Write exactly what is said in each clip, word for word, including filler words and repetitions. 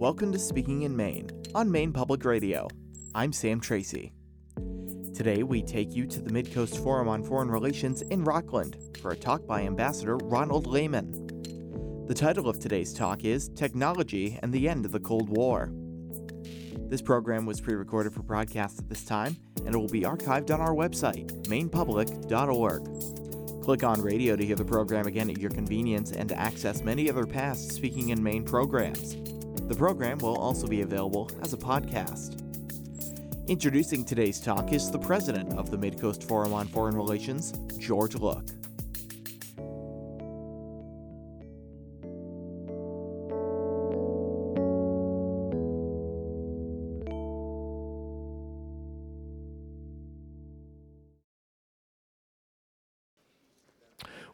Welcome to Speaking in Maine on Maine Public Radio. I'm Sam Tracy. Today we take you to the Midcoast Forum on Foreign Relations in Rockland for a talk by Ambassador Ronald Lehman. The title of today's talk is Technology and the End of the Cold War. This program was pre-recorded for broadcast at this time, and it will be archived on our website, maine public dot org. Click on radio to hear the program again at your convenience and to access many other past Speaking in Maine programs. The program will also be available as a podcast. Introducing today's talk is the president of the Midcoast Forum on Foreign Relations, George Look.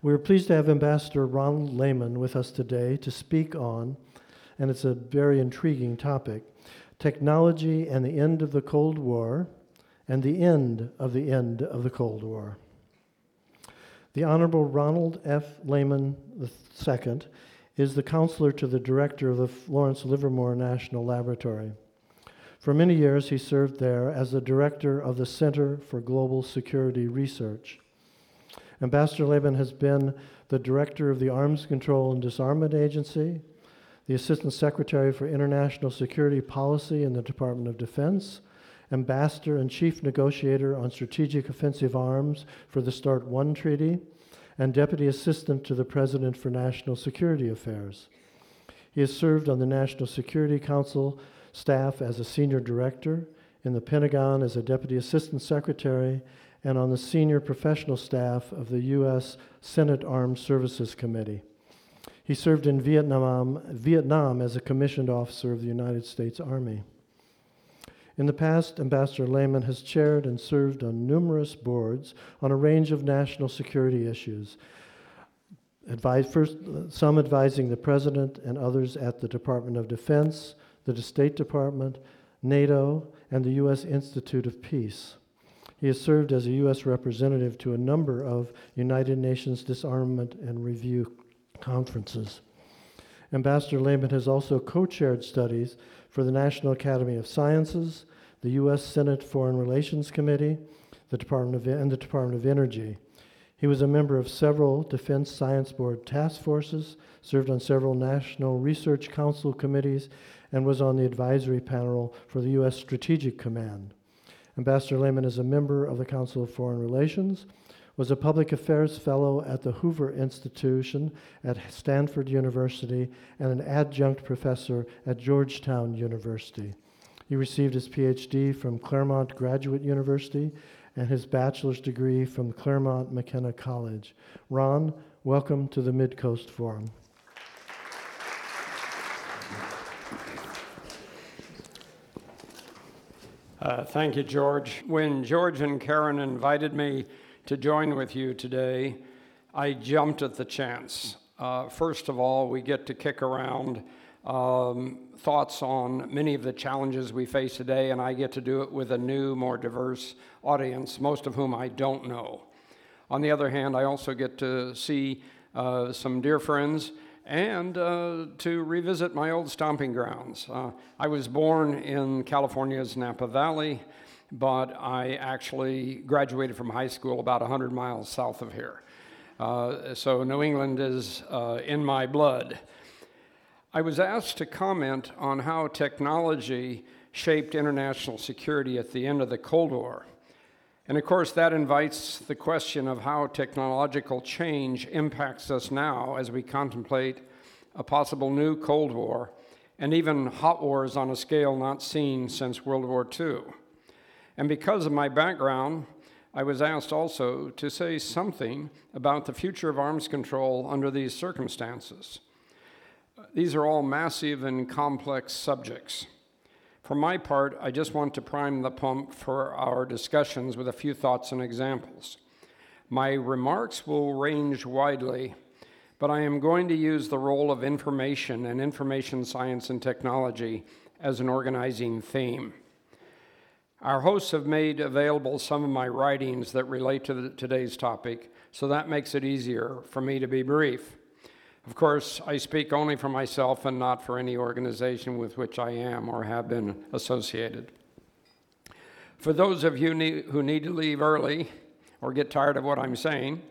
We're pleased to have Ambassador Ronald Lehman with us today to speak on, and it's a very intriguing topic, Technology and the End of the Cold War, and the End of the End of the Cold War. The Honorable Ronald F. Lehman the second is the counselor to the director of the Lawrence Livermore National Laboratory. For many years, he served there as the director of the Center for Global Security Research. Ambassador Lehman has been the director of the Arms Control and Disarmament Agency, the Assistant Secretary for International Security Policy in the Department of Defense, Ambassador and Chief Negotiator on Strategic Offensive Arms for the START one Treaty, and Deputy Assistant to the President for National Security Affairs. He has served on the National Security Council staff as a Senior Director, in the Pentagon as a Deputy Assistant Secretary, and on the senior professional staff of the U S Senate Armed Services Committee. He served in Vietnam, Vietnam as a commissioned officer of the United States Army. In the past, Ambassador Lehman has chaired and served on numerous boards on a range of national security issues, advise, first, some advising the President and others at the Department of Defense, the State Department, NATO, and the U S Institute of Peace. He has served as a U S representative to a number of United Nations Disarmament and Review conferences. Ambassador Lehman has also co-chaired studies for the National Academy of Sciences, the U S Senate Foreign Relations Committee, the Department of, and the Department of Energy. He was a member of several Defense Science Board task forces, served on several National Research Council committees, and was on the advisory panel for the U S Strategic Command. Ambassador Lehman is a member of the Council of Foreign Relations, was a public affairs fellow at the Hoover Institution at Stanford University, and an adjunct professor at Georgetown University. He received his P H D from Claremont Graduate University and his bachelor's degree from Claremont McKenna College. Ron, welcome to the Midcoast Forum. Uh, thank you, George. When George and Karen invited me to join with you today, I jumped at the chance. Uh, first of all, we get to kick around um, thoughts on many of the challenges we face today, and I get to do it with a new, more diverse audience, most of whom I don't know. On the other hand, I also get to see uh, some dear friends and uh, to revisit my old stomping grounds. Uh, I was born in California's Napa Valley, but I actually graduated from high school about one hundred miles south of here. Uh, so New England is uh, in my blood. I was asked to comment on how technology shaped international security at the end of the Cold War. And of course, that invites the question of how technological change impacts us now as we contemplate a possible new Cold War, and even hot wars on a scale not seen since World War Two. And because of my background, I was asked also to say something about the future of arms control under these circumstances. These are all massive and complex subjects. For my part, I just want to prime the pump for our discussions with a few thoughts and examples. My remarks will range widely, but I am going to use the role of information and information science and technology as an organizing theme. Our hosts have made available some of my writings that relate to the, today's topic, so that makes it easier for me to be brief. Of course, I speak only for myself and not for any organization with which I am or have been associated. For those of you ne- who need to leave early or get tired of what I'm saying,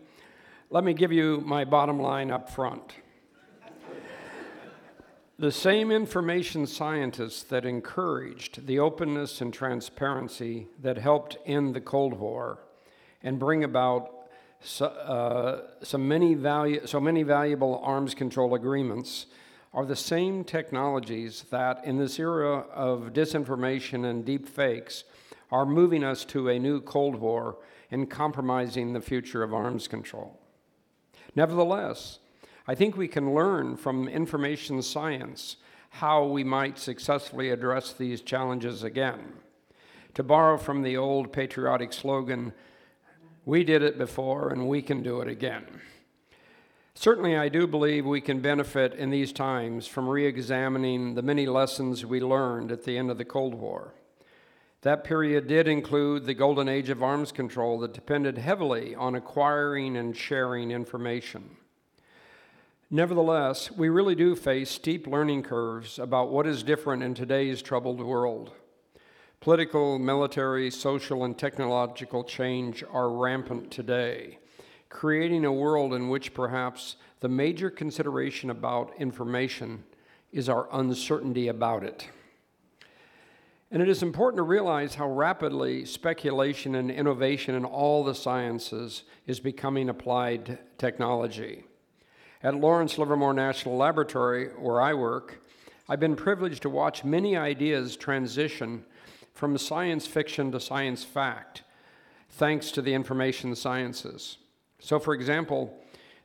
let me give you my bottom line up front. The same information scientists that encouraged the openness and transparency that helped end the Cold War and bring about so, uh, so, many valu- so many valuable arms control agreements are the same technologies that, in this era of disinformation and deep fakes, are moving us to a new Cold War and compromising the future of arms control. Nevertheless, I think we can learn from information science how we might successfully address these challenges again. To borrow from the old patriotic slogan, "We did it before and we can do it again." Certainly, I do believe we can benefit in these times from re-examining the many lessons we learned at the end of the Cold War. That period did include the golden age of arms control that depended heavily on acquiring and sharing information. Nevertheless, we really do face steep learning curves about what is different in today's troubled world. Political, military, social, and technological change are rampant today, creating a world in which perhaps the major consideration about information is our uncertainty about it. And it is important to realize how rapidly speculation and innovation in all the sciences is becoming applied technology. At Lawrence Livermore National Laboratory, where I work, I've been privileged to watch many ideas transition from science fiction to science fact, thanks to the information sciences. So, for example,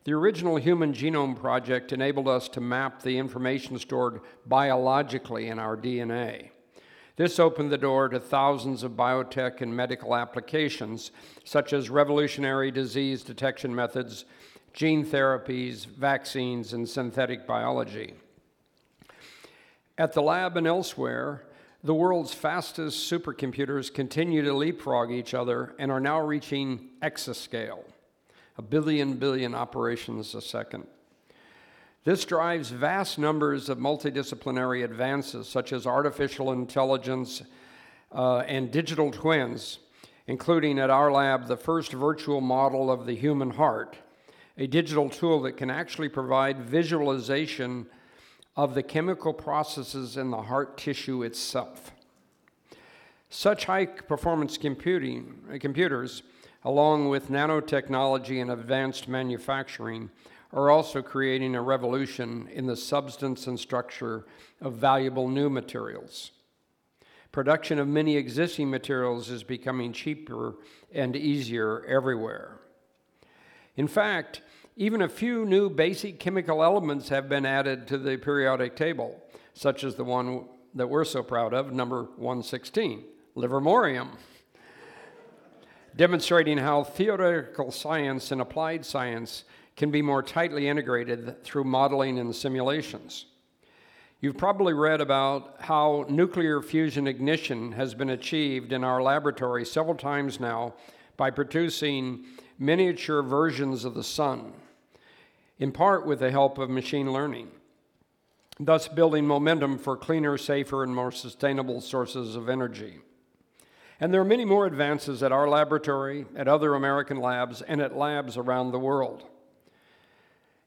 the original Human Genome Project enabled us to map the information stored biologically in our D N A. This opened the door to thousands of biotech and medical applications, such as revolutionary disease detection methods, gene therapies, vaccines, and synthetic biology. At the lab and elsewhere, the world's fastest supercomputers continue to leapfrog each other and are now reaching exascale, a billion billion operations a second. This drives vast numbers of multidisciplinary advances, such as artificial intelligence uh, and digital twins, including at our lab the first virtual model of the human heart, a digital tool that can actually provide visualization of the chemical processes in the heart tissue itself. Such high-performance computing uh, computers, along with nanotechnology and advanced manufacturing, are also creating a revolution in the substance and structure of valuable new materials. Production of many existing materials is becoming cheaper and easier everywhere. In fact, even a few new basic chemical elements have been added to the periodic table, such as the one that we're so proud of, number one sixteen, livermorium, demonstrating how theoretical science and applied science can be more tightly integrated through modeling and simulations. You've probably read about how nuclear fusion ignition has been achieved in our laboratory several times now by producing miniature versions of the sun, in part with the help of machine learning, thus building momentum for cleaner, safer, and more sustainable sources of energy. And there are many more advances at our laboratory, at other American labs, and at labs around the world.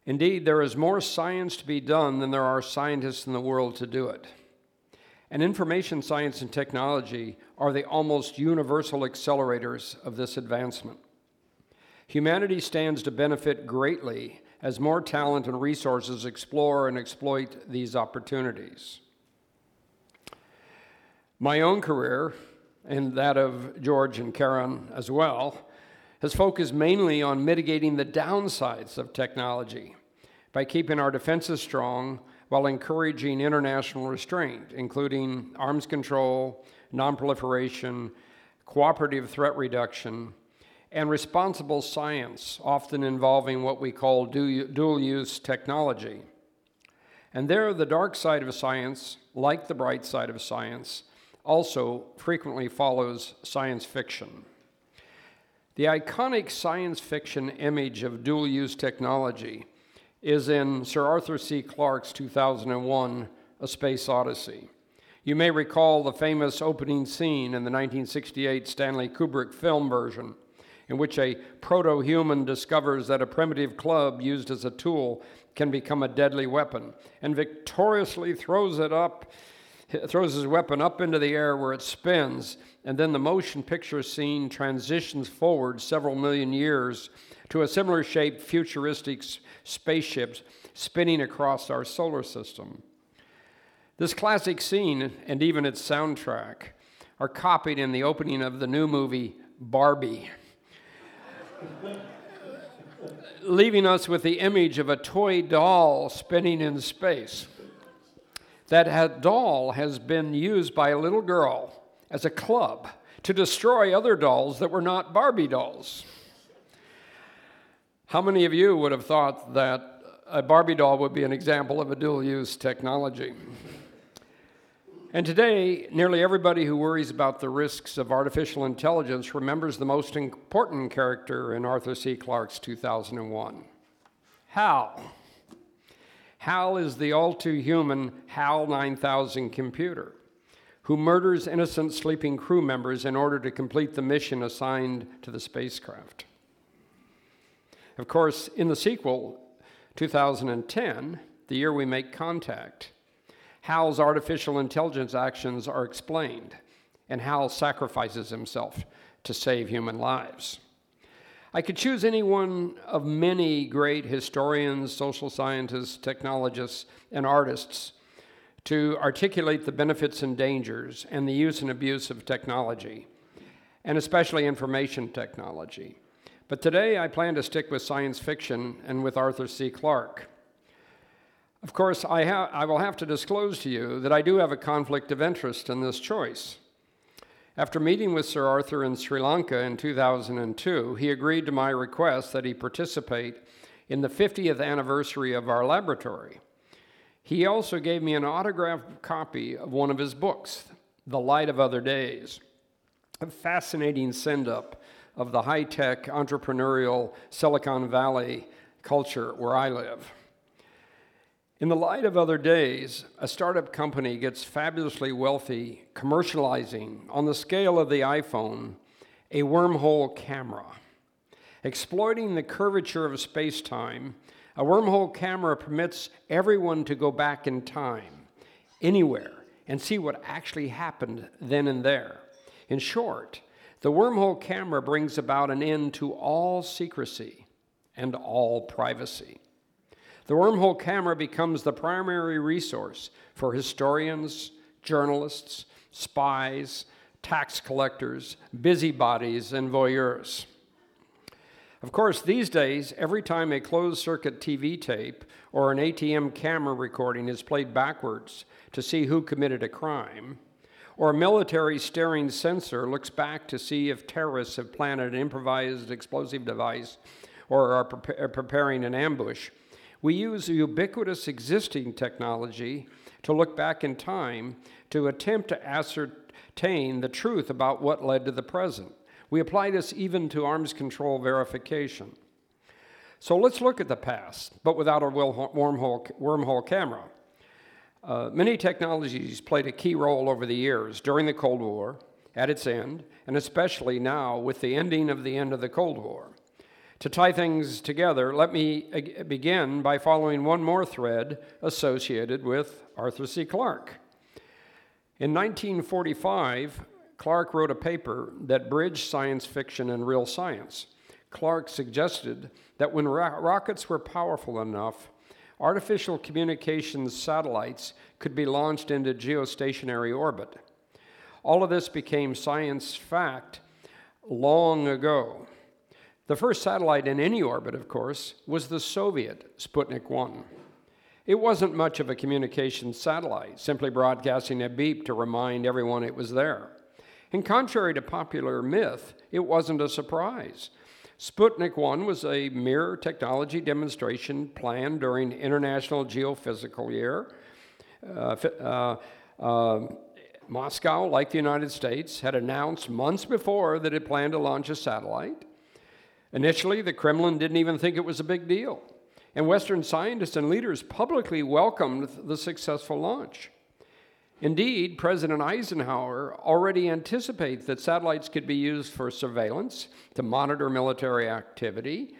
Indeed, there is more science to be done than there are scientists in the world to do it. And information science and technology are the almost universal accelerators of this advancement. Humanity stands to benefit greatly as more talent and resources explore and exploit these opportunities. My own career, and that of George and Karen as well, has focused mainly on mitigating the downsides of technology by keeping our defenses strong while encouraging international restraint, including arms control, nonproliferation, cooperative threat reduction, and responsible science, often involving what we call du- dual-use technology. And there, the dark side of science, like the bright side of science, also frequently follows science fiction. The iconic science fiction image of dual-use technology is in Sir Arthur C. Clarke's two thousand one, A Space Odyssey. You may recall the famous opening scene in the nineteen sixty-eight Stanley Kubrick film version, in which a proto-human discovers that a primitive club used as a tool can become a deadly weapon, and victoriously throws it up, throws his weapon up into the air where it spins, and then the motion picture scene transitions forward several million years to a similar-shaped futuristic spaceship spinning across our solar system. This classic scene, and even its soundtrack, are copied in the opening of the new movie, Barbie, leaving us with the image of a toy doll spinning in space. That doll has been used by a little girl as a club to destroy other dolls that were not Barbie dolls. How many of you would have thought that a Barbie doll would be an example of a dual-use technology? And today, nearly everybody who worries about the risks of artificial intelligence remembers the most important character in Arthur C. Clarke's two thousand one, Hal. Hal is the all-too-human Hal nine thousand computer who murders innocent sleeping crew members in order to complete the mission assigned to the spacecraft. Of course, in the sequel, two thousand ten, the year we make contact, Hal's artificial intelligence actions are explained, and Hal sacrifices himself to save human lives. I could choose any one of many great historians, social scientists, technologists, and artists to articulate the benefits and dangers and the use and abuse of technology, and especially information technology. But today I plan to stick with science fiction and with Arthur C. Clarke. Of course, I, ha- I will have to disclose to you that I do have a conflict of interest in this choice. After meeting with Sir Arthur in Sri Lanka in two thousand two, he agreed to my request that he participate in the fiftieth anniversary of our laboratory. He also gave me an autographed copy of one of his books, The Light of Other Days, a fascinating send-up of the high-tech, entrepreneurial Silicon Valley culture where I live. In The Light of Other Days, a startup company gets fabulously wealthy commercializing, on the scale of the iPhone, a wormhole camera. Exploiting the curvature of space-time, a wormhole camera permits everyone to go back in time, anywhere, and see what actually happened then and there. In short, the wormhole camera brings about an end to all secrecy and all privacy. The wormhole camera becomes the primary resource for historians, journalists, spies, tax collectors, busybodies, and voyeurs. Of course, these days, every time a closed-circuit T V tape or an A T M camera recording is played backwards to see who committed a crime, or a military staring sensor looks back to see if terrorists have planted an improvised explosive device or are pre- are preparing an ambush, we use ubiquitous existing technology to look back in time to attempt to ascertain the truth about what led to the present. We apply this even to arms control verification. So let's look at the past, but without a wormhole, wormhole camera. Uh, many technologies played a key role over the years during the Cold War, at its end, and especially now with the ending of the end of the Cold War. To tie things together, let me begin by following one more thread associated with Arthur C. Clarke. In nineteen forty-five, Clarke wrote a paper that bridged science fiction and real science. Clarke suggested that when ro- rockets were powerful enough, artificial communications satellites could be launched into geostationary orbit. All of this became science fact long ago. The first satellite in any orbit, of course, was the Soviet Sputnik one. It wasn't much of a communications satellite, simply broadcasting a beep to remind everyone it was there. And contrary to popular myth, it wasn't a surprise. Sputnik one was a mirror technology demonstration planned during International Geophysical Year. Uh, uh, uh, Moscow, like the United States, had announced months before that it planned to launch a satellite. Initially, the Kremlin didn't even think it was a big deal. and Western scientists and leaders publicly welcomed the successful launch. Indeed, President Eisenhower already anticipated that satellites could be used for surveillance, to monitor military activity,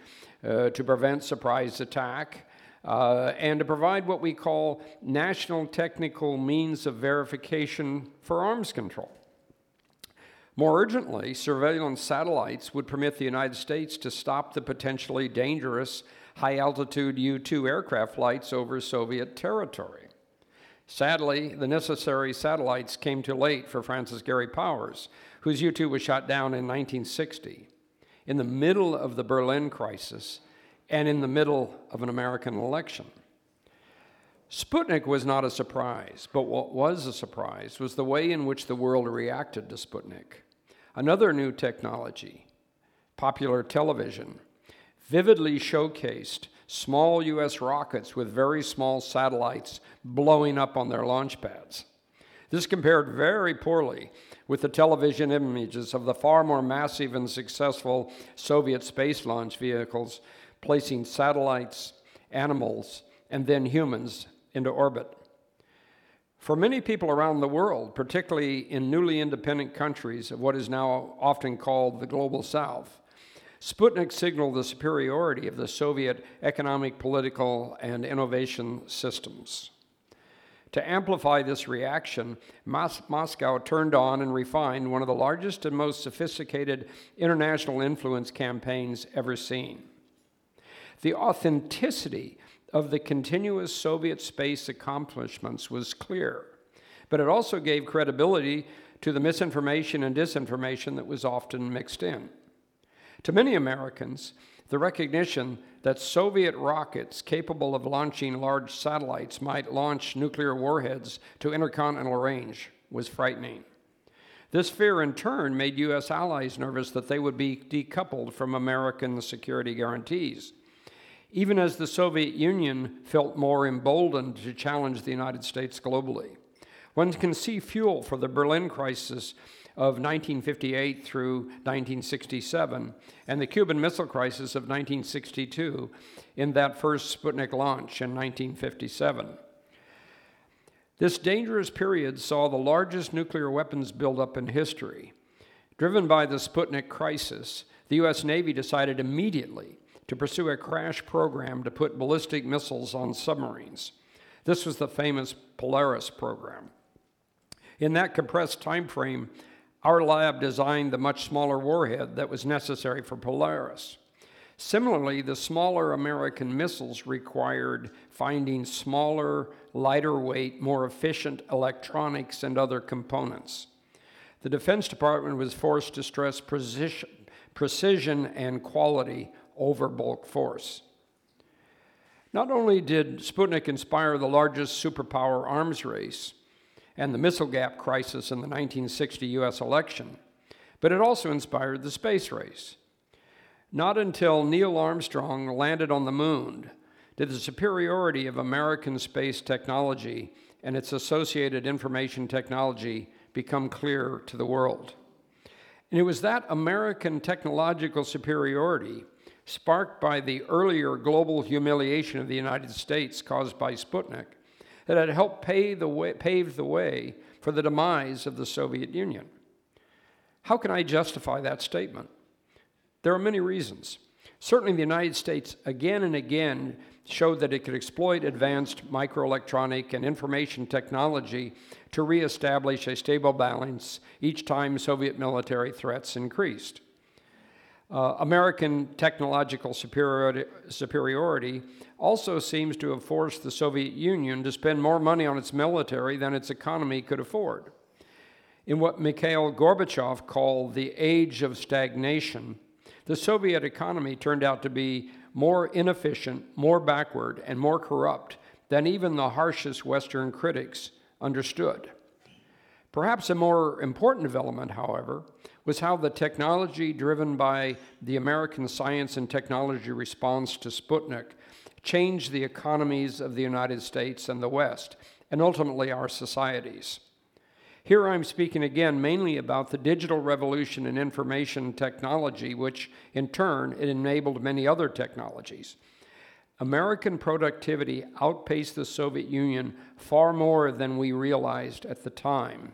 uh, to prevent surprise attack, uh, and to provide what we call national technical means of verification for arms control. More urgently, surveillance satellites would permit the United States to stop the potentially dangerous high-altitude U two aircraft flights over Soviet territory. Sadly, the necessary satellites came too late for Francis Gary Powers, whose U two was shot down in nineteen sixty, in the middle of the Berlin crisis and in the middle of an American election. Sputnik was not a surprise, but what was a surprise was the way in which the world reacted to Sputnik. Another new technology, popular television, vividly showcased small U S rockets with very small satellites blowing up on their launch pads. This compared very poorly with the television images of the far more massive and successful Soviet space launch vehicles placing satellites, animals, and then humans into orbit. For many people around the world, particularly in newly independent countries of what is now often called the Global South, Sputnik signaled the superiority of the Soviet economic, political, and innovation systems. To amplify this reaction, Mos- Moscow turned on and refined one of the largest and most sophisticated international influence campaigns ever seen. The authenticity of the continuous Soviet space accomplishments was clear, but it also gave credibility to the misinformation and disinformation that was often mixed in. To many Americans, the recognition that Soviet rockets capable of launching large satellites might launch nuclear warheads to intercontinental range was frightening. This fear, in turn, made U S allies nervous that they would be decoupled from American security guarantees, even as the Soviet Union felt more emboldened to challenge the United States globally. One can see fuel for the Berlin crisis of nineteen fifty-eight through nineteen sixty-seven, and the Cuban Missile Crisis of nineteen sixty-two in that first Sputnik launch in nineteen fifty-seven. This dangerous period saw the largest nuclear weapons buildup in history. Driven by the Sputnik crisis, the U S Navy decided immediately to pursue a crash program to put ballistic missiles on submarines. This was the famous Polaris program. In that compressed time frame, our lab designed the much smaller warhead that was necessary for Polaris. Similarly, the smaller American missiles required finding smaller, lighter weight, more efficient electronics and other components. The Defense Department was forced to stress precision, precision and quality over bulk force. Not only did Sputnik inspire the largest superpower arms race and the missile gap crisis in the nineteen sixty U S election, but it also inspired the space race. Not until Neil Armstrong landed on the moon did the superiority of American space technology and its associated information technology become clear to the world. And it was that American technological superiority, sparked by the earlier global humiliation of the United States caused by Sputnik, that had helped pave the way, pave the way for the demise of the Soviet Union. How can I justify that statement? There are many reasons. Certainly the United States again and again showed that it could exploit advanced microelectronic and information technology to reestablish a stable balance each time Soviet military threats increased. Uh, American technological superiority, superiority also seems to have forced the Soviet Union to spend more money on its military than its economy could afford. In what Mikhail Gorbachev called the age of stagnation, the Soviet economy turned out to be more inefficient, more backward, and more corrupt than even the harshest Western critics understood. Perhaps a more important development, however, was how the technology driven by the American science and technology response to Sputnik changed the economies of the United States and the West, and ultimately our societies. Here I'm speaking again mainly about the digital revolution in information technology, which in turn it enabled many other technologies. American productivity outpaced the Soviet Union far more than we realized at the time.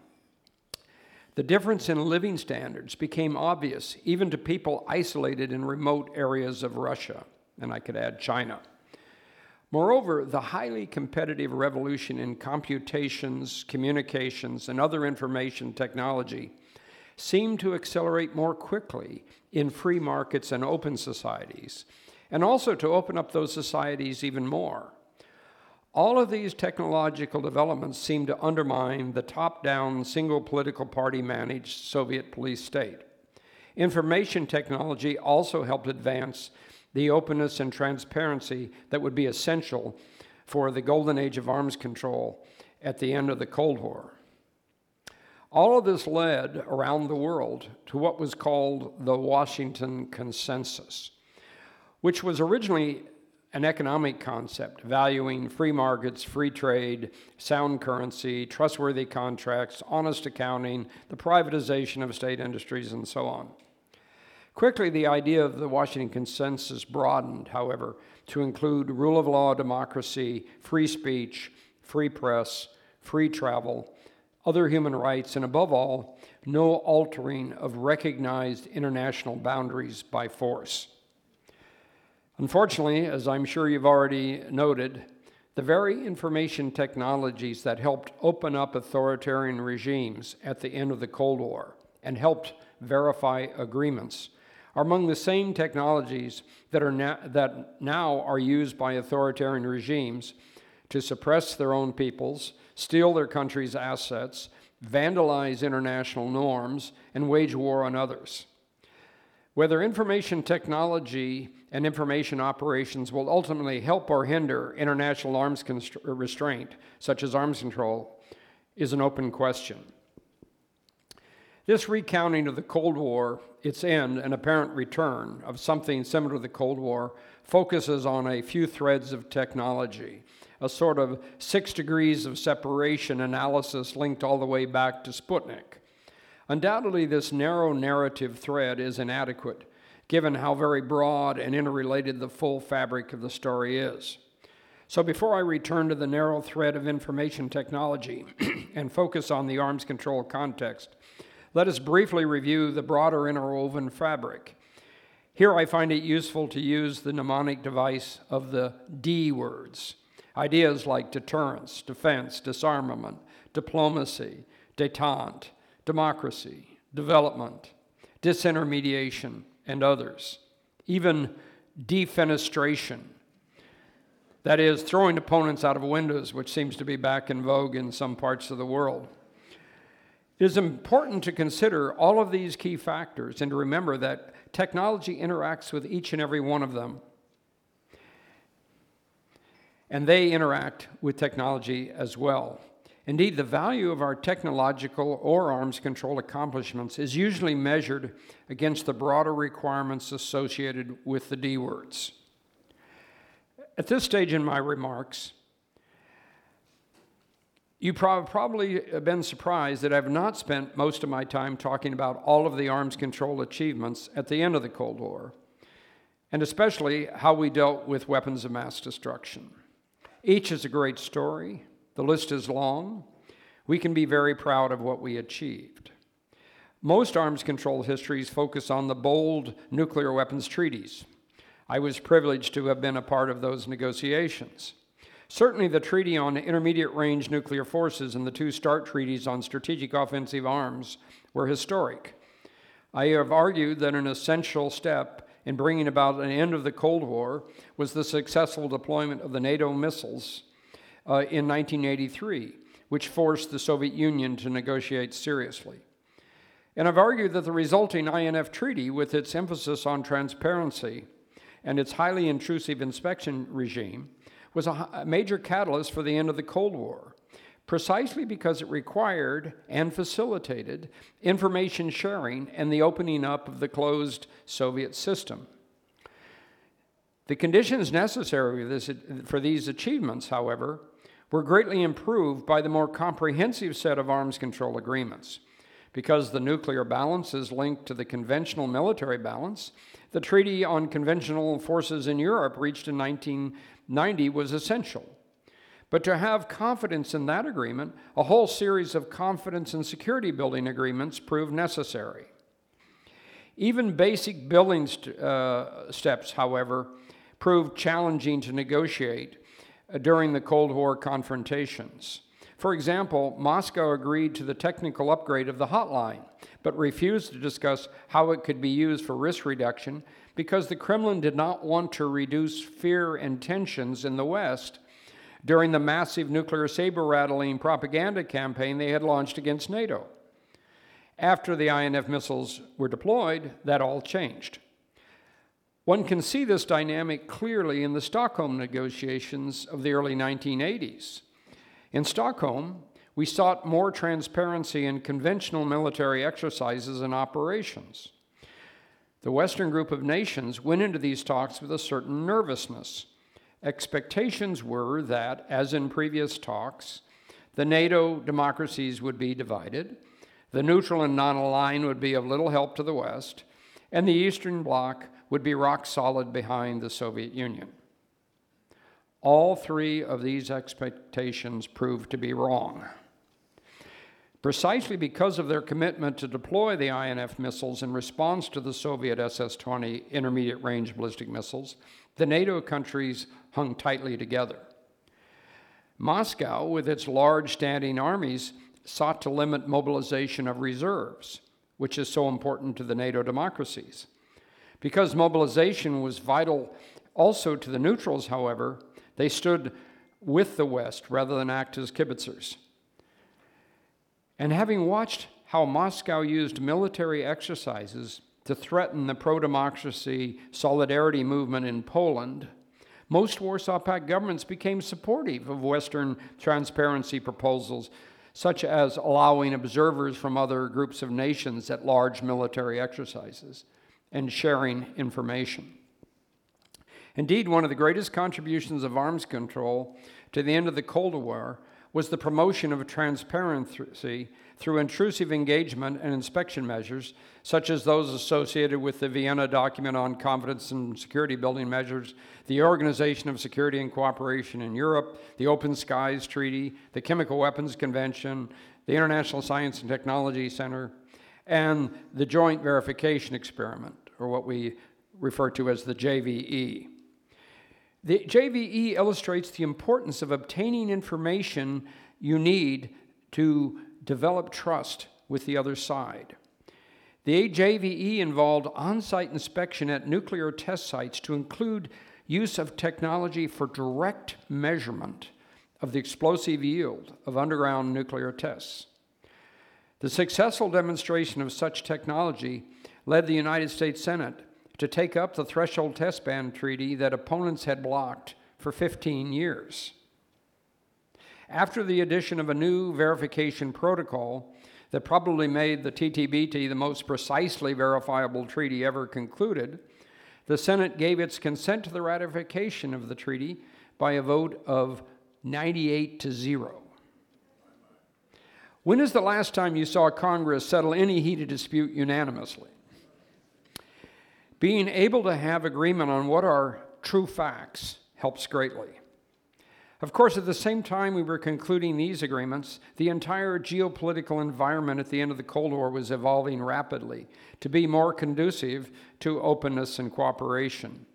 The difference in living standards became obvious even to people isolated in remote areas of Russia, and I could add China. Moreover, the highly competitive revolution in computations, communications, and other information technology seemed to accelerate more quickly in free markets and open societies, and also to open up those societies even more. All of these technological developments seem to undermine the top-down, single political party-managed Soviet police state. Information technology also helped advance the openness and transparency that would be essential for the golden age of arms control at the end of the Cold War. All of this led around the world to what was called the Washington Consensus, which was originally an economic concept valuing free markets, free trade, sound currency, trustworthy contracts, honest accounting, the privatization of state industries, and so on. Quickly, the idea of the Washington Consensus broadened, however, to include rule of law, democracy, free speech, free press, free travel, other human rights, and above all, no altering of recognized international boundaries by force. Unfortunately, as I'm sure you've already noted, the very information technologies that helped open up authoritarian regimes at the end of the Cold War and helped verify agreements are among the same technologies that are na- that now are used by authoritarian regimes to suppress their own peoples, steal their country's assets, vandalize international norms, and wage war on others. Whether information technology and information operations will ultimately help or hinder international arms constr- restraint, such as arms control, is an open question. This recounting of the Cold War, its end, and apparent return of something similar to the Cold War focuses on a few threads of technology, a sort of six degrees of separation analysis linked all the way back to Sputnik. Undoubtedly, this narrow narrative thread is inadequate, given how very broad and interrelated the full fabric of the story is. So before I return to the narrow thread of information technology and focus on the arms control context, let us briefly review the broader interwoven fabric. Here I find it useful to use the mnemonic device of the D words. Ideas like deterrence, defense, disarmament, diplomacy, détente, democracy, development, disintermediation, and others, even defenestration. That is, throwing opponents out of windows, which seems to be back in vogue in some parts of the world. It is important to consider all of these key factors and to remember that technology interacts with each and every one of them, and they interact with technology as well. Indeed, the value of our technological or arms control accomplishments is usually measured against the broader requirements associated with the D words. At this stage in my remarks, you've prob- probably been surprised that I've not spent most of my time talking about all of the arms control achievements at the end of the Cold War, and especially how we dealt with weapons of mass destruction. Each is a great story. The list is long. We can be very proud of what we achieved. Most arms control histories focus on the bold nuclear weapons treaties. I was privileged to have been a part of those negotiations. Certainly the Treaty on Intermediate-Range Nuclear Forces and the two START treaties on strategic offensive arms were historic. I have argued that an essential step in bringing about an end of the Cold War was the successful deployment of the NATO missiles Uh, in nineteen eighty-three, which forced the Soviet Union to negotiate seriously. And I've argued that the resulting I N F treaty, with its emphasis on transparency and its highly intrusive inspection regime, was a, a major catalyst for the end of the Cold War, precisely because it required and facilitated information sharing and the opening up of the closed Soviet system. The conditions necessary for, this, for these achievements, however, were greatly improved by the more comprehensive set of arms control agreements. Because the nuclear balance is linked to the conventional military balance, The Treaty on Conventional Forces in Europe, reached in nineteen ninety, was essential. But to have confidence in that agreement, a whole series of confidence and security building agreements proved necessary. Even basic building st uh, steps, however, proved challenging to negotiate uh, during the Cold War confrontations. For example, Moscow agreed to the technical upgrade of the hotline, but refused to discuss how it could be used for risk reduction because the Kremlin did not want to reduce fear and tensions in the West during the massive nuclear saber-rattling propaganda campaign they had launched against NATO. After the I N F missiles were deployed, that all changed. One can see this dynamic clearly in the Stockholm negotiations of the early nineteen eighties. In Stockholm, we sought more transparency in conventional military exercises and operations. The Western group of nations went into these talks with a certain nervousness. Expectations were that, as in previous talks, the NATO democracies would be divided, the neutral and non-aligned would be of little help to the West, and the Eastern Bloc would be rock solid behind the Soviet Union. All three of these expectations proved to be wrong. Precisely because of their commitment to deploy the I N F missiles in response to the Soviet S S twenty intermediate-range ballistic missiles, the NATO countries hung tightly together. Moscow, with its large standing armies, sought to limit mobilization of reserves, which is so important to the NATO democracies. Because mobilization was vital also to the neutrals, however, they stood with the West rather than act as kibitzers. And having watched how Moscow used military exercises to threaten the pro-democracy solidarity movement in Poland, most Warsaw Pact governments became supportive of Western transparency proposals, such as allowing observers from other groups of nations at large military exercises and sharing information. Indeed, one of the greatest contributions of arms control to the end of the Cold War was the promotion of transparency through intrusive engagement and inspection measures, such as those associated with the Vienna Document on Confidence and Security Building Measures, the Organization of Security and Cooperation in Europe, the Open Skies Treaty, the Chemical Weapons Convention, the International Science and Technology Center, and the Joint Verification Experiment, or what we refer to as the J V E. The J V E illustrates the importance of obtaining information you need to develop trust with the other side. The J V E involved on-site inspection at nuclear test sites to include use of technology for direct measurement of the explosive yield of underground nuclear tests. The successful demonstration of such technology led the United States Senate to take up the Threshold Test Ban Treaty that opponents had blocked for fifteen years. After the addition of a new verification protocol that probably made the T T B T the most precisely verifiable treaty ever concluded, the Senate gave its consent to the ratification of the treaty by a vote of ninety-eight to zero. When is the last time you saw Congress settle any heated dispute unanimously? Being able to have agreement on what are true facts helps greatly. Of course, at the same time we were concluding these agreements, the entire geopolitical environment at the end of the Cold War was evolving rapidly to be more conducive to openness and cooperation.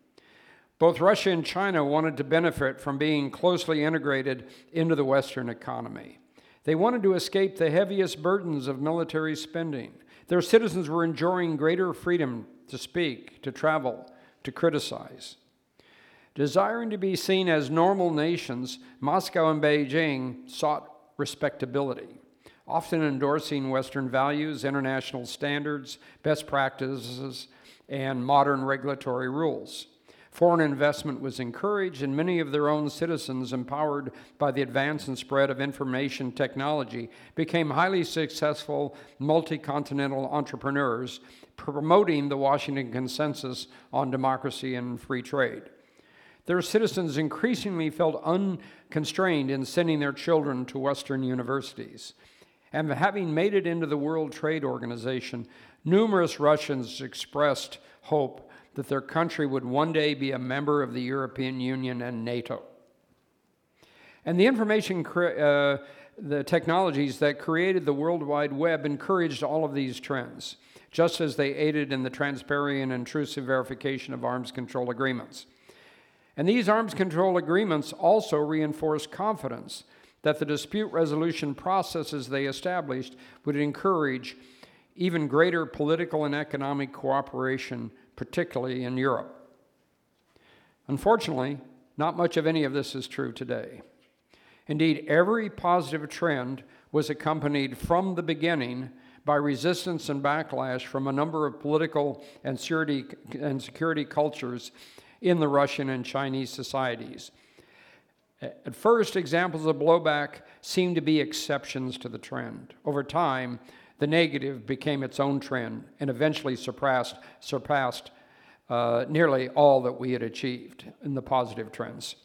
Both Russia and China wanted to benefit from being closely integrated into the Western economy. They wanted to escape the heaviest burdens of military spending. Their citizens were enjoying greater freedom to speak, to travel, to criticize. Desiring to be seen as normal nations, Moscow and Beijing sought respectability, often endorsing Western values, international standards, best practices, and modern regulatory rules. Foreign investment was encouraged, and many of their own citizens, empowered by the advance and spread of information technology, became highly successful multi-continental entrepreneurs, promoting the Washington Consensus on democracy and free trade. Their citizens increasingly felt unconstrained in sending their children to Western universities. And having made it into the World Trade Organization, numerous Russians expressed hope that their country would one day be a member of the European Union and NATO. And the information, cre- uh, the technologies that created the World Wide Web encouraged all of these trends, just as they aided in the transparent and intrusive verification of arms control agreements. And these arms control agreements also reinforced confidence that the dispute resolution processes they established would encourage even greater political and economic cooperation, particularly in Europe. Unfortunately, not much of any of this is true today. Indeed, every positive trend was accompanied from the beginning by resistance and backlash from a number of political and security, and security cultures in the Russian and Chinese societies. At first, examples of blowback seemed to be exceptions to the trend. Over time, the negative became its own trend and eventually surpassed, surpassed uh, nearly all that we had achieved in the positive trends.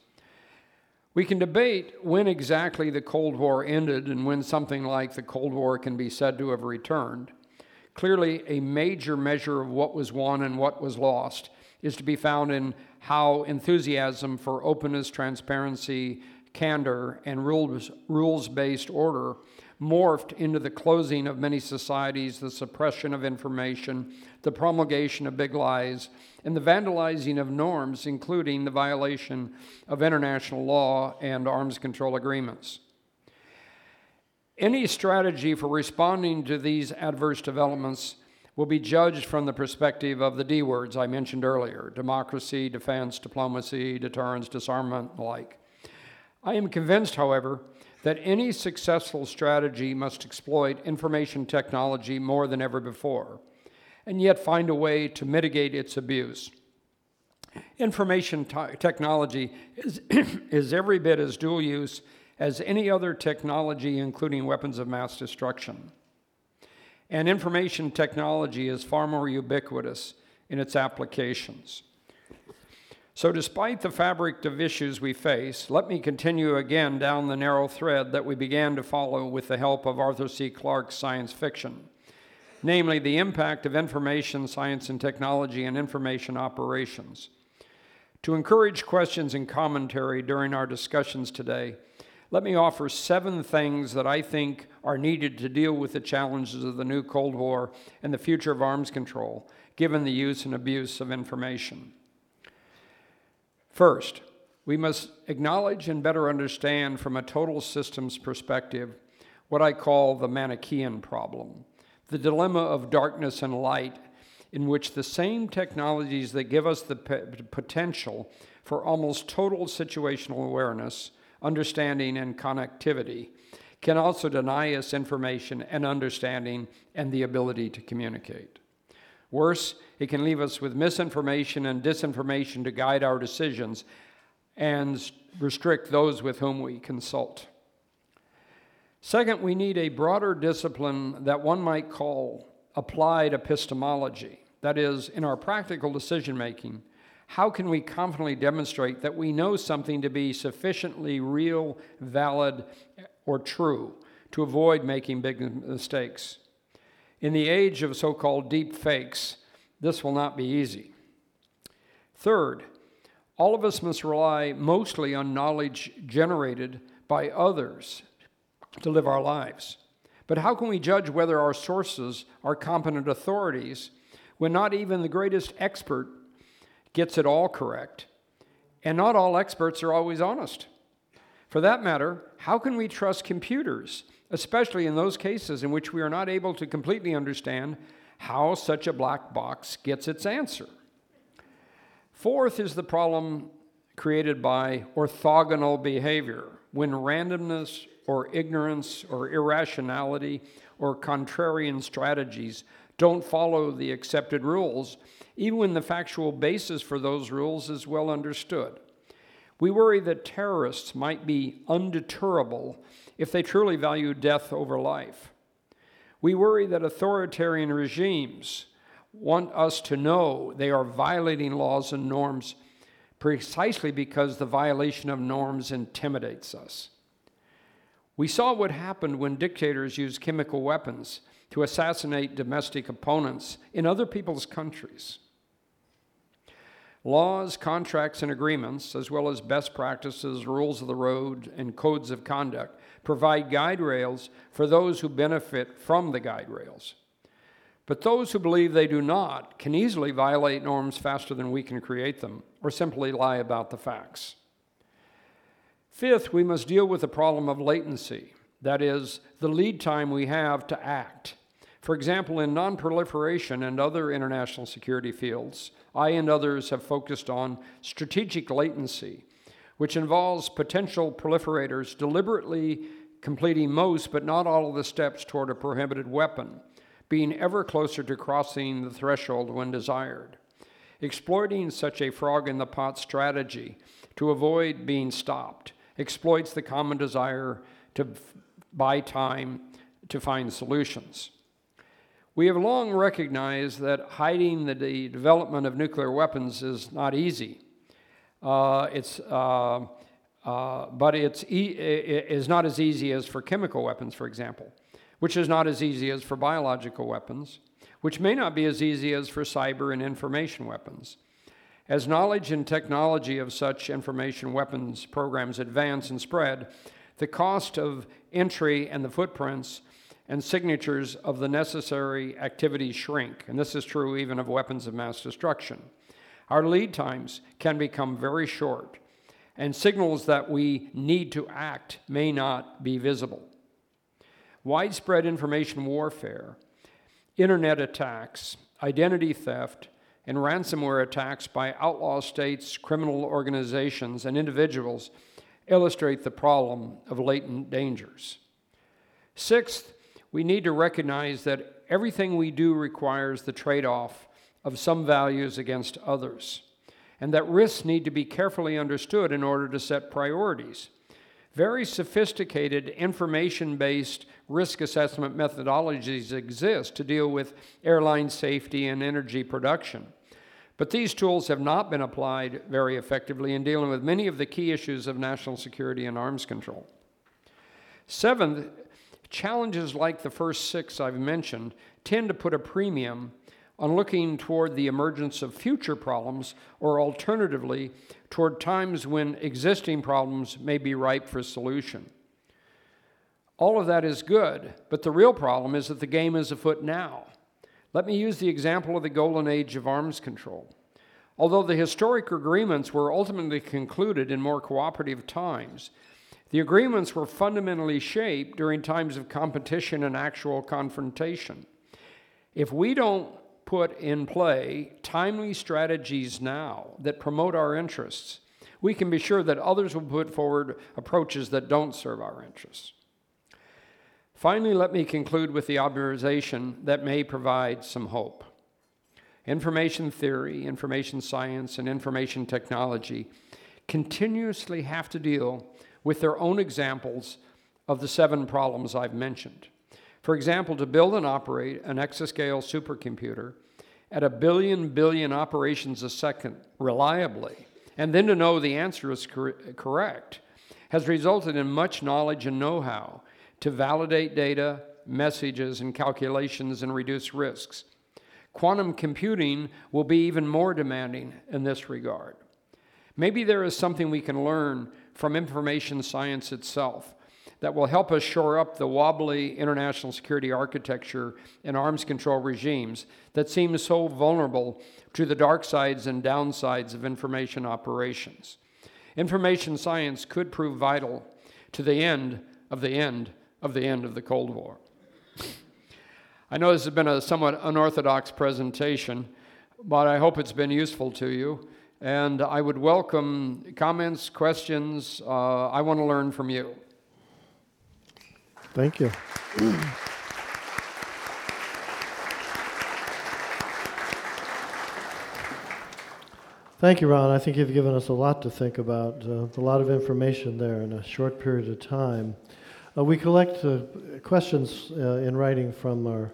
We can debate when exactly the Cold War ended and when something like the Cold War can be said to have returned. Clearly, a major measure of what was won and what was lost is to be found in how enthusiasm for openness, transparency, candor, and rules, rules-based order morphed into the closing of many societies, the suppression of information, the promulgation of big lies, and the vandalizing of norms, including the violation of international law and arms control agreements. Any strategy for responding to these adverse developments will be judged from the perspective of the D words I mentioned earlier: democracy, defense, diplomacy, deterrence, disarmament, and the like. I am convinced, however, that any successful strategy must exploit information technology more than ever before, and yet find a way to mitigate its abuse. Information t- technology is, is every bit as dual use as any other technology, including weapons of mass destruction. And information technology is far more ubiquitous in its applications. So despite the fabric of issues we face, let me continue again down the narrow thread that we began to follow with the help of Arthur C. Clarke's science fiction, namely the impact of information science and technology and information operations. To encourage questions and commentary during our discussions today, let me offer seven things that I think are needed to deal with the challenges of the new Cold War and the future of arms control, given the use and abuse of information. First, we must acknowledge and better understand from a total systems perspective what I call the Manichaean problem, the dilemma of darkness and light, in which the same technologies that give us the p- potential for almost total situational awareness, understanding, and connectivity can also deny us information and understanding and the ability to communicate. Worse, it can leave us with misinformation and disinformation to guide our decisions and restrict those with whom we consult. Second, we need a broader discipline that one might call applied epistemology. That is, in our practical decision-making, how can we confidently demonstrate that we know something to be sufficiently real, valid, or true to avoid making big mistakes? In the age of so-called deep fakes, this will not be easy. Third, all of us must rely mostly on knowledge generated by others to live our lives. But how can we judge whether our sources are competent authorities when not even the greatest expert gets it all correct? And not all experts are always honest. For that matter, how can we trust computers, especially in those cases in which we are not able to completely understand how such a black box gets its answer? Fourth is the problem created by orthogonal behavior, when randomness or ignorance or irrationality or contrarian strategies don't follow the accepted rules, even when the factual basis for those rules is well understood. We worry that terrorists might be undeterrable if they truly value death over life. We worry that authoritarian regimes want us to know they are violating laws and norms precisely because the violation of norms intimidates us. We saw what happened when dictators used chemical weapons to assassinate domestic opponents in other people's countries. laws, contracts, and agreements, as well as best practices, rules of the road, and codes of conduct, provide guide rails for those who benefit from the guide rails. But those who believe they do not can easily violate norms faster than we can create them, or simply lie about the facts. Fifth, we must deal with the problem of latency, that is, the lead time we have to act. For example, in nonproliferation and other international security fields, I and others have focused on strategic latency, which involves potential proliferators deliberately completing most but not all of the steps toward a prohibited weapon, being ever closer to crossing the threshold when desired, exploiting such a frog-in-the-pot strategy to avoid being stopped, exploits the common desire to buy time to find solutions. We have long recognized that hiding the de- development of nuclear weapons is not easy. Uh, it's, uh, uh, but it's e- is not as easy as for chemical weapons, for example, which is not as easy as for biological weapons, which may not be as easy as for cyber and information weapons. As knowledge and technology of such information weapons programs advance and spread, the cost of entry and the footprints and signatures of the necessary activities shrink, and this is true even of weapons of mass destruction. Our lead times can become very short, and signals that we need to act may not be visible. Widespread information warfare, internet attacks, identity theft, and ransomware attacks by outlaw states, criminal organizations, and individuals illustrate the problem of latent dangers. Sixth, we need to recognize that everything we do requires the trade-off of some values against others, and that risks need to be carefully understood in order to set priorities. Very sophisticated information-based risk assessment methodologies exist to deal with airline safety and energy production, but these tools have not been applied very effectively in dealing with many of the key issues of national security and arms control. Seventh, challenges like the first six I've mentioned tend to put a premium on looking toward the emergence of future problems, or alternatively, toward times when existing problems may be ripe for solution. All of that is good, but the real problem is that the game is afoot now. Let me use the example of the golden age of arms control. Although the historic agreements were ultimately concluded in more cooperative times, the agreements were fundamentally shaped during times of competition and actual confrontation. If we don't put in play timely strategies now that promote our interests, we can be sure that others will put forward approaches that don't serve our interests. Finally, let me conclude with the observation that may provide some hope. Information theory, information science, and information technology continuously have to deal with their own examples of the seven problems I've mentioned. For example, to build and operate an exascale supercomputer at a billion billion operations a second reliably, and then to know the answer is cor- correct, has resulted in much knowledge and know-how to validate data, messages, and calculations and reduce risks. Quantum computing will be even more demanding in this regard. Maybe there is something we can learn from information science itself that will help us shore up the wobbly international security architecture and arms control regimes that seem so vulnerable to the dark sides and downsides of information operations. Information science could prove vital to the end of the end of the end of the Cold War. I know this has been a somewhat unorthodox presentation, but I hope it's been useful to you. And I would welcome comments, questions. Uh, I want to learn from you. Thank you. Thank you, Ron. I think you've given us a lot to think about, uh, a lot of information there in a short period of time. Uh, we collect uh, questions uh, in writing from our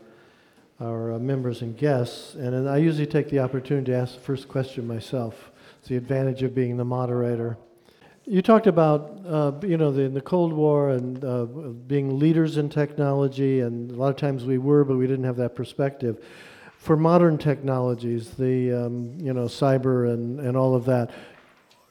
our uh, members and guests, and, and I usually take the opportunity to ask the first question myself. It's the advantage of being the moderator. You talked about, uh, you know, the, the Cold War and uh, being leaders in technology, and a lot of times we were, but we didn't have that perspective. for modern technologies, the um, you know, cyber and, and all of that,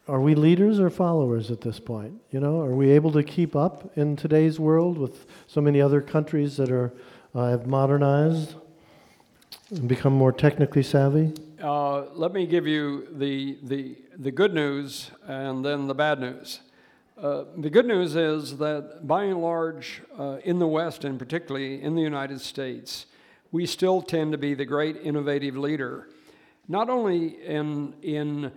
are we leaders or followers at this point? You know, are we able to keep up in today's world with so many other countries that are uh, have modernized and become more technically savvy? Uh, let me give you the the the good news and then the bad news. Uh, the good news is that by and large, uh, in the West and particularly in the United States, we still tend to be the great innovative leader, not only in in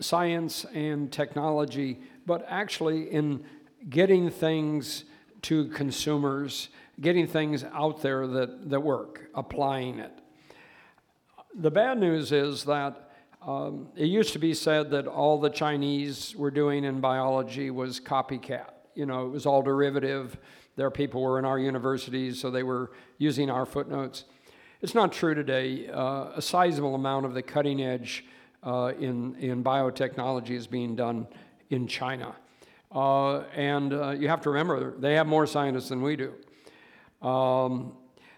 science and technology, but actually in getting things to consumers, getting things out there that, that work, applying it. The bad news is that um, it used to be said that all the Chinese were doing in biology was copycat. You know, it was all derivative. Their people were in our universities, so they were using our footnotes. It's not true today. Uh, a sizable amount of the cutting edge Uh, in, in biotechnology is being done in China. Uh, and uh, you have to remember, they have more scientists than we do. Um,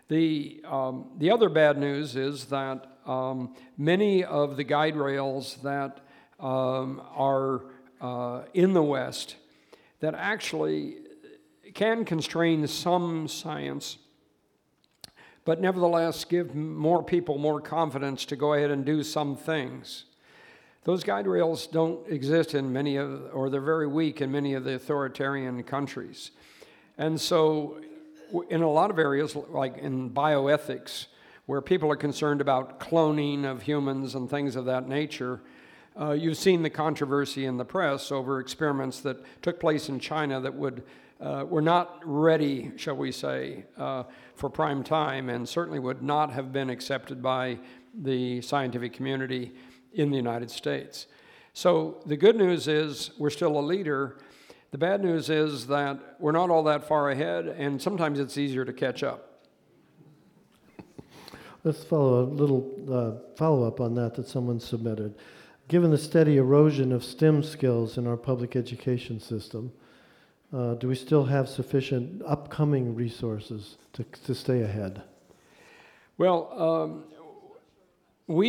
the, um, the other bad news is that um, many of the guide rails that um, are uh, in the West that actually can constrain some science, but nevertheless give more people more confidence to go ahead and do some things. Those guide rails don't exist in many of, or they're very weak in many of the authoritarian countries. And so in a lot of areas, like in bioethics, where people are concerned about cloning of humans and things of that nature, uh, you've seen the controversy in the press over experiments that took place in China that would, uh, were not ready, shall we say, uh, for prime time, and certainly would not have been accepted by the scientific community in the United States. So the good news is we're still a leader. The bad news is that we're not all that far ahead, and sometimes it's easier to catch up. Let's follow a little uh, follow-up on that that someone submitted. Given the steady erosion of STEM skills in our public education system, uh, do we still have sufficient upcoming resources to, to stay ahead? Well, um, we...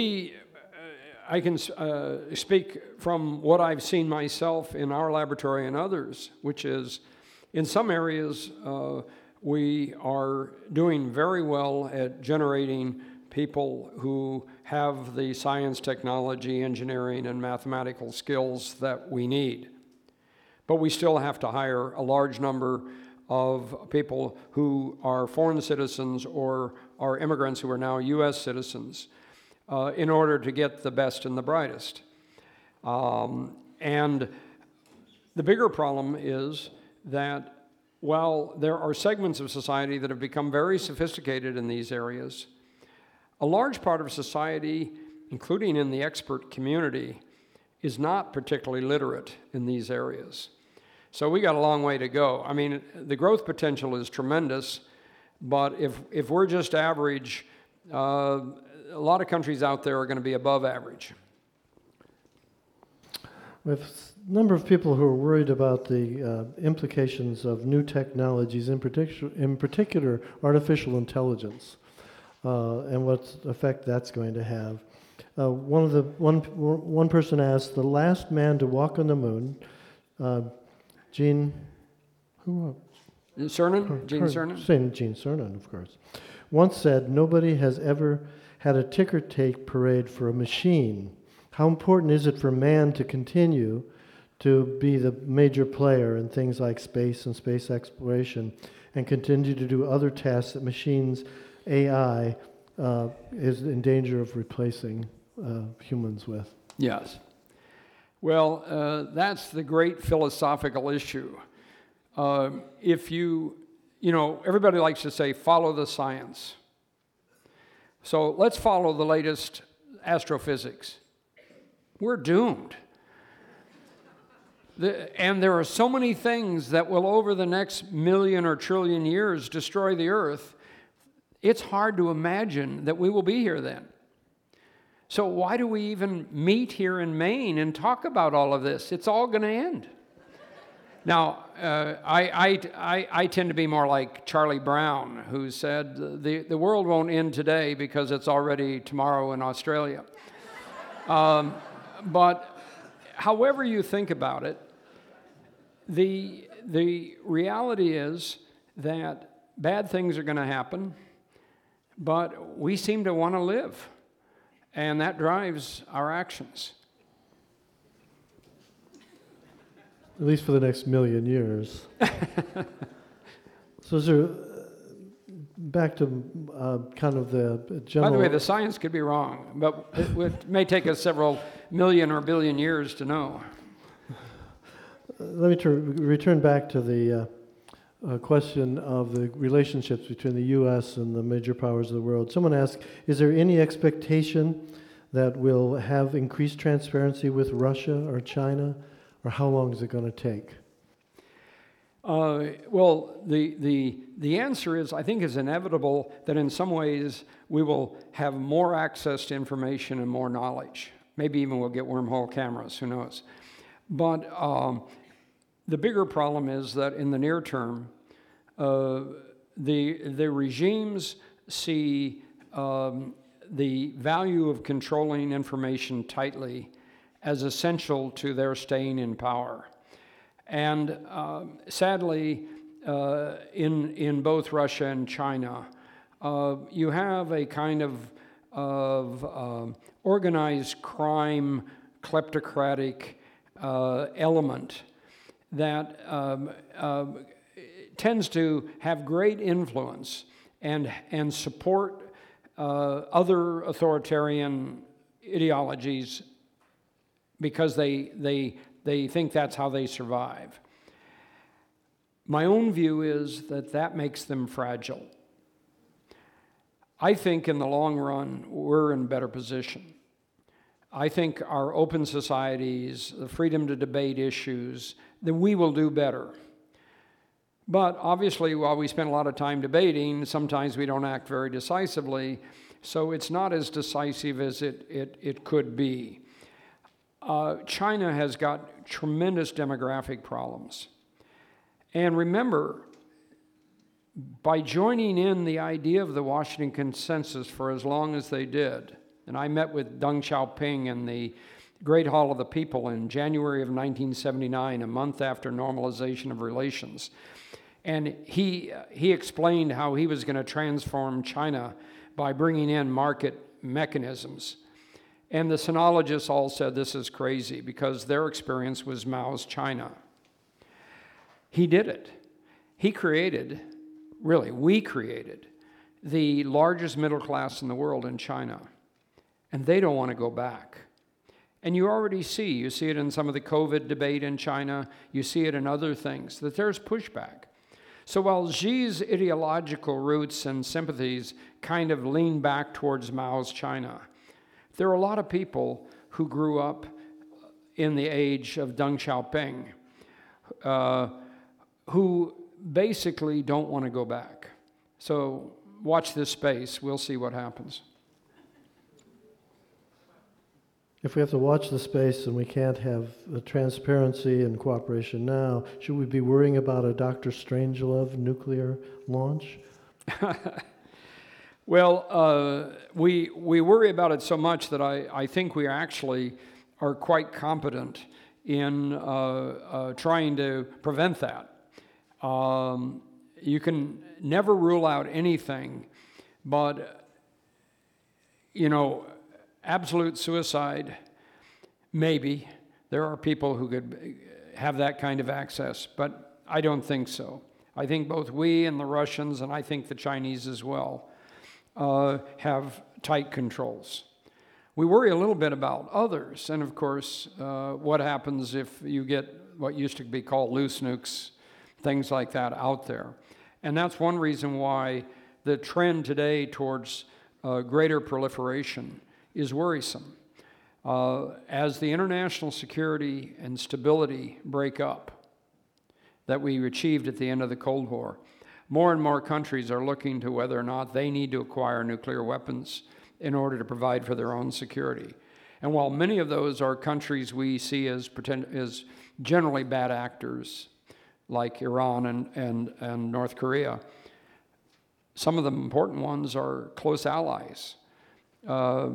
I can uh, speak from what I've seen myself in our laboratory and others, which is in some areas uh, we are doing very well at generating people who have the science, technology, engineering, and mathematical skills that we need. But we still have to hire a large number of people who are foreign citizens or are immigrants who are now U S citizens, Uh, in order to get the best and the brightest. Um, and the bigger problem is that while there are segments of society that have become very sophisticated in these areas, a large part of society, including in the expert community, is not particularly literate in these areas. So we got a long way to go. I mean, the growth potential is tremendous, but if, if we're just average, uh, a lot of countries out there are going to be above average. We have a number of people who are worried about the uh, implications of new technologies, in particular, in particular artificial intelligence, uh, and what effect that's going to have. Uh, one of the one one person asked, "The last man to walk on the moon, uh, Gene, who was? Cernan, or, Gene or, Cernan, same Gene Cernan, of course, once said, 'Nobody has ever had a ticker tape parade for a machine.' How important is it for man to continue to be the major player in things like space and space exploration and continue to do other tasks that machines, A I, uh, is in danger of replacing uh, humans with?" Yes. Well, uh, that's the great philosophical issue. Uh, if you, you know, everybody likes to say, follow the science. So let's follow the latest astrophysics. We're doomed. The, and there are so many things that will, over the next million or trillion years, destroy the Earth. It's hard to imagine that we will be here then. So why do we even meet here in Maine and talk about all of this? It's all going to end. Now, uh, I, I, I tend to be more like Charlie Brown, who said, the, the world won't end today because it's already tomorrow in Australia. um, but however you think about it, the, the reality is that bad things are going to happen, but we seem to want to live, and that drives our actions. At least for the next million years. So, sir, back to uh, kind of the general... By the way, the science could be wrong, but it, it may take us several million or billion years to know. Let me ter- return back to the... Uh, Uh, question of the relationships between the U S and the major powers of the world. Someone asked, is there any expectation that we'll have increased transparency with Russia or China, or how long is it going to take? Uh, well, the, the, the answer is, I think it's inevitable that in some ways we will have more access to information and more knowledge. Maybe even we'll get wormhole cameras, who knows. But um, the bigger problem is that in the near term, uh, the, the regimes see um, the value of controlling information tightly as essential to their staying in power. And uh, sadly, uh, in, in both Russia and China, uh, you have a kind of, of uh, organized crime, kleptocratic uh, element that um, uh, tends to have great influence and, and support uh, other authoritarian ideologies because they, they, they think that's how they survive. My own view is that that makes them fragile. I think in the long run, we're in a better position. I think our open societies, the freedom to debate issues, that we will do better. But obviously, while we spend a lot of time debating, sometimes we don't act very decisively, so it's not as decisive as it, it, it could be. Uh, China has got tremendous demographic problems. And remember, by joining in the idea of the Washington Consensus for as long as they did, and I met with Deng Xiaoping in the Great Hall of the People in January of nineteen seventy-nine, a month after normalization of relations. And he, he explained how he was going to transform China by bringing in market mechanisms. And the sinologists all said this is crazy because their experience was Mao's China. He did it. He created, really, we created the largest middle class in the world in China. And they don't want to go back. And you already see, you see it in some of the COVID debate in China, you see it in other things, that there's pushback. So while Xi's ideological roots and sympathies kind of lean back towards Mao's China, there are a lot of people who grew up in the age of Deng Xiaoping uh, who basically don't want to go back. So watch this space, we'll see what happens. If we have to watch the space and we can't have the transparency and cooperation now, should we be worrying about a Doctor Strangelove nuclear launch? Well, uh, we we worry about it so much that I, I think we actually are quite competent in uh, uh, trying to prevent that. Um, you can never rule out anything, but, you know, absolute suicide, maybe. There are people who could have that kind of access, but I don't think so. I think both we and the Russians, and I think the Chinese as well, uh, have tight controls. We worry a little bit about others, and of course, uh, what happens if you get what used to be called loose nukes, things like that out there. And that's one reason why the trend today towards uh, greater proliferation is worrisome. Uh, as the international security and stability break up that we achieved at the end of the Cold War, more and more countries are looking to whether or not they need to acquire nuclear weapons in order to provide for their own security. And while many of those are countries we see as, pretend, as generally bad actors, like Iran and, and, and North Korea. Some of the important ones are close allies. Uh,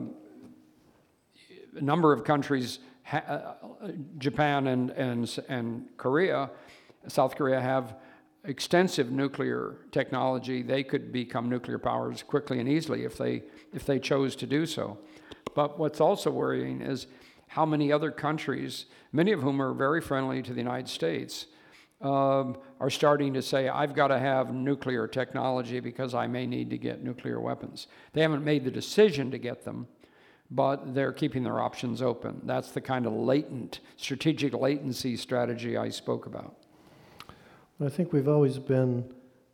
a number of countries, ha Japan and, and, and Korea, South Korea, have extensive nuclear technology. They could become nuclear powers quickly and easily if they, if they chose to do so. But what's also worrying is how many other countries, many of whom are very friendly to the United States, um, are starting to say, I've got to have nuclear technology because I may need to get nuclear weapons. They haven't made the decision to get them, but they're keeping their options open. That's the kind of latent, strategic latency strategy I spoke about. I think we've always been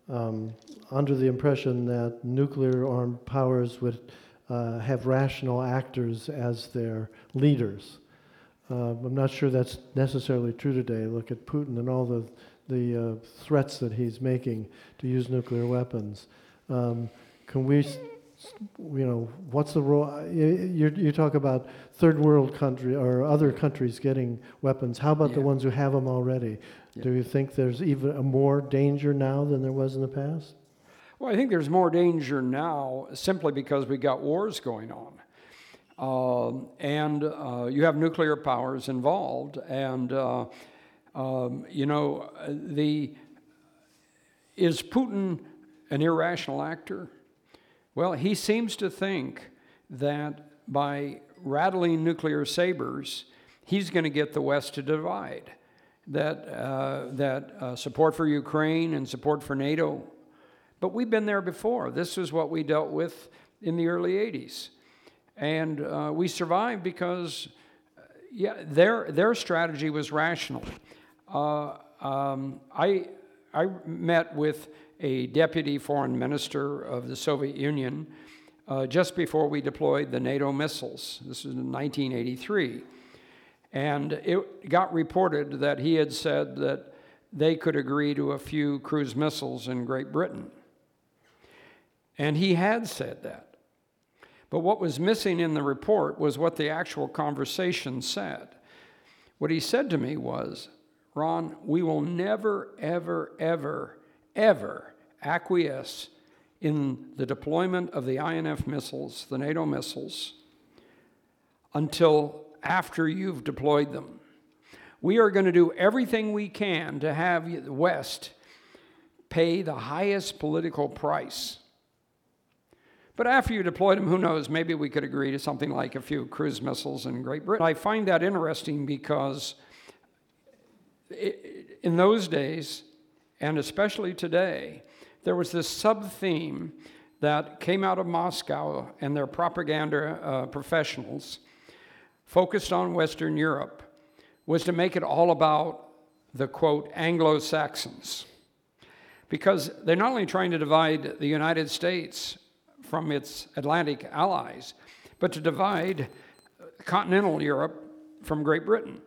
um, under the impression that nuclear-armed powers would uh, have rational actors as their leaders. Uh, I'm not sure that's necessarily true today. Look at Putin and all the, the uh, threats that he's making to use nuclear weapons. Um, can we, you know, what's the role? You, you talk about third world country or other countries getting weapons. How about yeah. the ones who have them already? Do you think there's even more danger now than there was in the past? Well, I think there's more danger now simply because we got wars going on. Um, and uh, you have nuclear powers involved. And, uh, um, you know, the is Putin an irrational actor? Well, he seems to think that by rattling nuclear sabers, he's going to get the West to divide. that uh, that uh, support for Ukraine and support for NATO. But we've been there before. This is what we dealt with in the early eighties. And uh, we survived because uh, yeah, their, their strategy was rational. Uh, um, I, I met with a deputy foreign minister of the Soviet Union uh, just before we deployed the NATO missiles. This was in nineteen eighty-three. And it got reported that he had said that they could agree to a few cruise missiles in Great Britain. And he had said that. But what was missing in the report was what the actual conversation said. What he said to me was, Ron, we will never, ever, ever, ever acquiesce in the deployment of the I N F missiles, the NATO missiles, until after you've deployed them. We are going to do everything we can to have the West pay the highest political price. But after you deployed them, who knows, maybe we could agree to something like a few cruise missiles in Great Britain. I find that interesting because it, in those days, and especially today, there was this sub-theme that came out of Moscow and their propaganda uh, professionals focused on Western Europe, was to make it all about the, quote, Anglo-Saxons. Because they're not only trying to divide the United States from its Atlantic allies, but to divide continental Europe from Great Britain.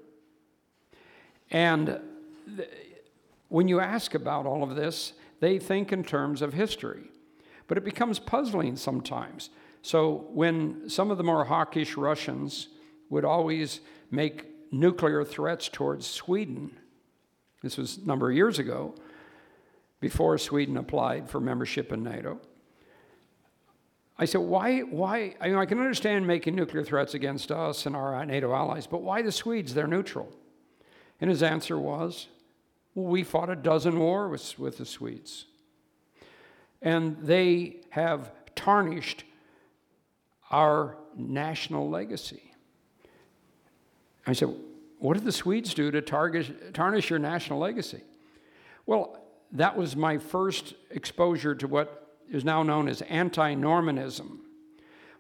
And th- when you ask about all of this, they think in terms of history. But it becomes puzzling sometimes. So when some of the more hawkish Russians would always make nuclear threats towards Sweden. This was a number of years ago, before Sweden applied for membership in NATO. I said, why, why, I mean, I can understand making nuclear threats against us and our NATO allies, but why the Swedes? They're neutral. And his answer was, well, we fought a dozen wars with, with the Swedes. And they have tarnished our national legacy. I said, what did the Swedes do to target, tarnish your national legacy? Well, that was my first exposure to what is now known as anti-Normanism.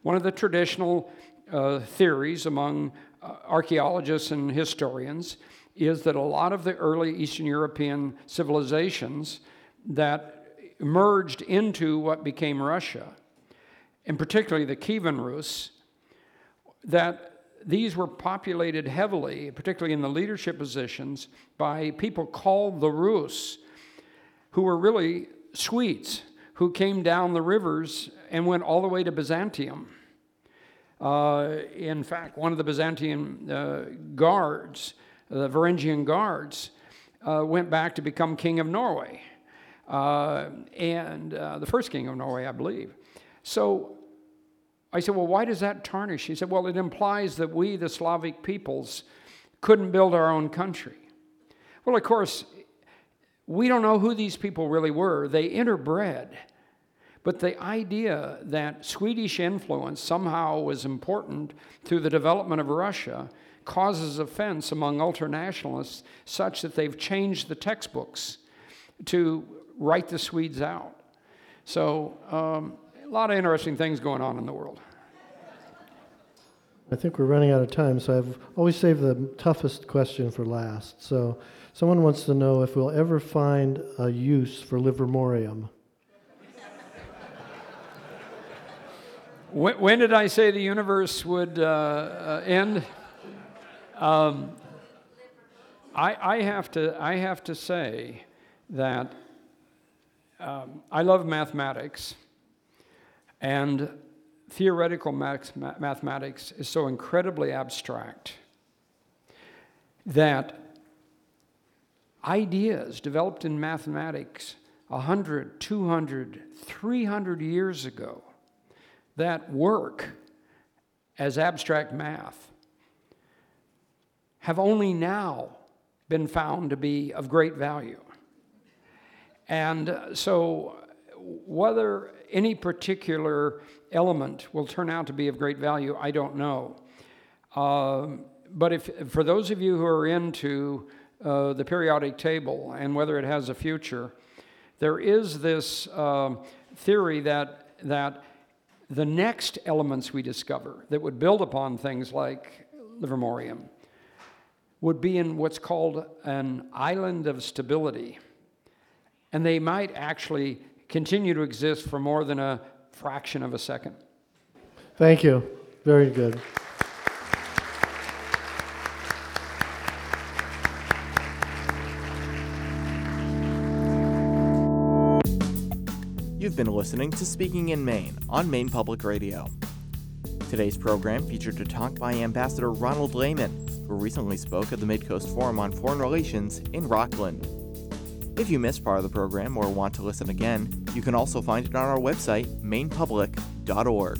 One of the traditional uh, theories among uh, archaeologists and historians is that a lot of the early Eastern European civilizations that merged into what became Russia, and particularly the Kievan Rus, that these were populated heavily, particularly in the leadership positions, by people called the Rus, who were really Swedes, who came down the rivers and went all the way to Byzantium. Uh, in fact, one of the Byzantium uh, guards, the Varangian guards, uh, went back to become king of Norway, uh, and uh, the first king of Norway, I believe. So I said, well, why does that tarnish? He said, well, it implies that we, the Slavic peoples, couldn't build our own country. Well, of course, we don't know who these people really were. They interbred. But the idea that Swedish influence somehow was important through the development of Russia causes offense among ultranationalists such that they've changed the textbooks to write the Swedes out. So um, a lot of interesting things going on in the world. I think we're running out of time, so I've always saved the toughest question for last. So someone wants to know if we'll ever find a use for livermorium. When, when did I say the universe would uh, uh, end? Um, I, I, have to, I have to say that um, I love mathematics, and theoretical math- mathematics is so incredibly abstract that ideas developed in mathematics one hundred, two hundred, three hundred years ago that work as abstract math have only now been found to be of great value. And so whether any particular element will turn out to be of great value, I don't know. Um, but if for those of you who are into uh, the periodic table and whether it has a future, there is this um, theory that that the next elements we discover that would build upon things like livermorium would be in what's called an island of stability. And they might actually continue to exist for more than a fraction of a second. Thank you. Very good. You've been listening to Speaking in Maine on Maine Public Radio. Today's program featured a talk by Ambassador Ronald Lehman, who recently spoke at the Midcoast Forum on Foreign Relations in Rockland. If you missed part of the program or want to listen again, you can also find it on our website, maine public dot org.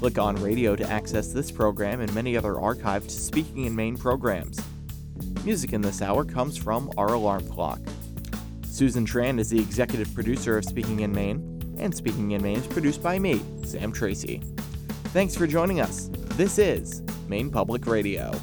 Click on Radio to access this program and many other archived Speaking in Maine programs. Music in this hour comes from Our Alarm Clock. Susan Tran is the executive producer of Speaking in Maine, and Speaking in Maine is produced by me, Sam Tracy. Thanks for joining us. This is Maine Public Radio.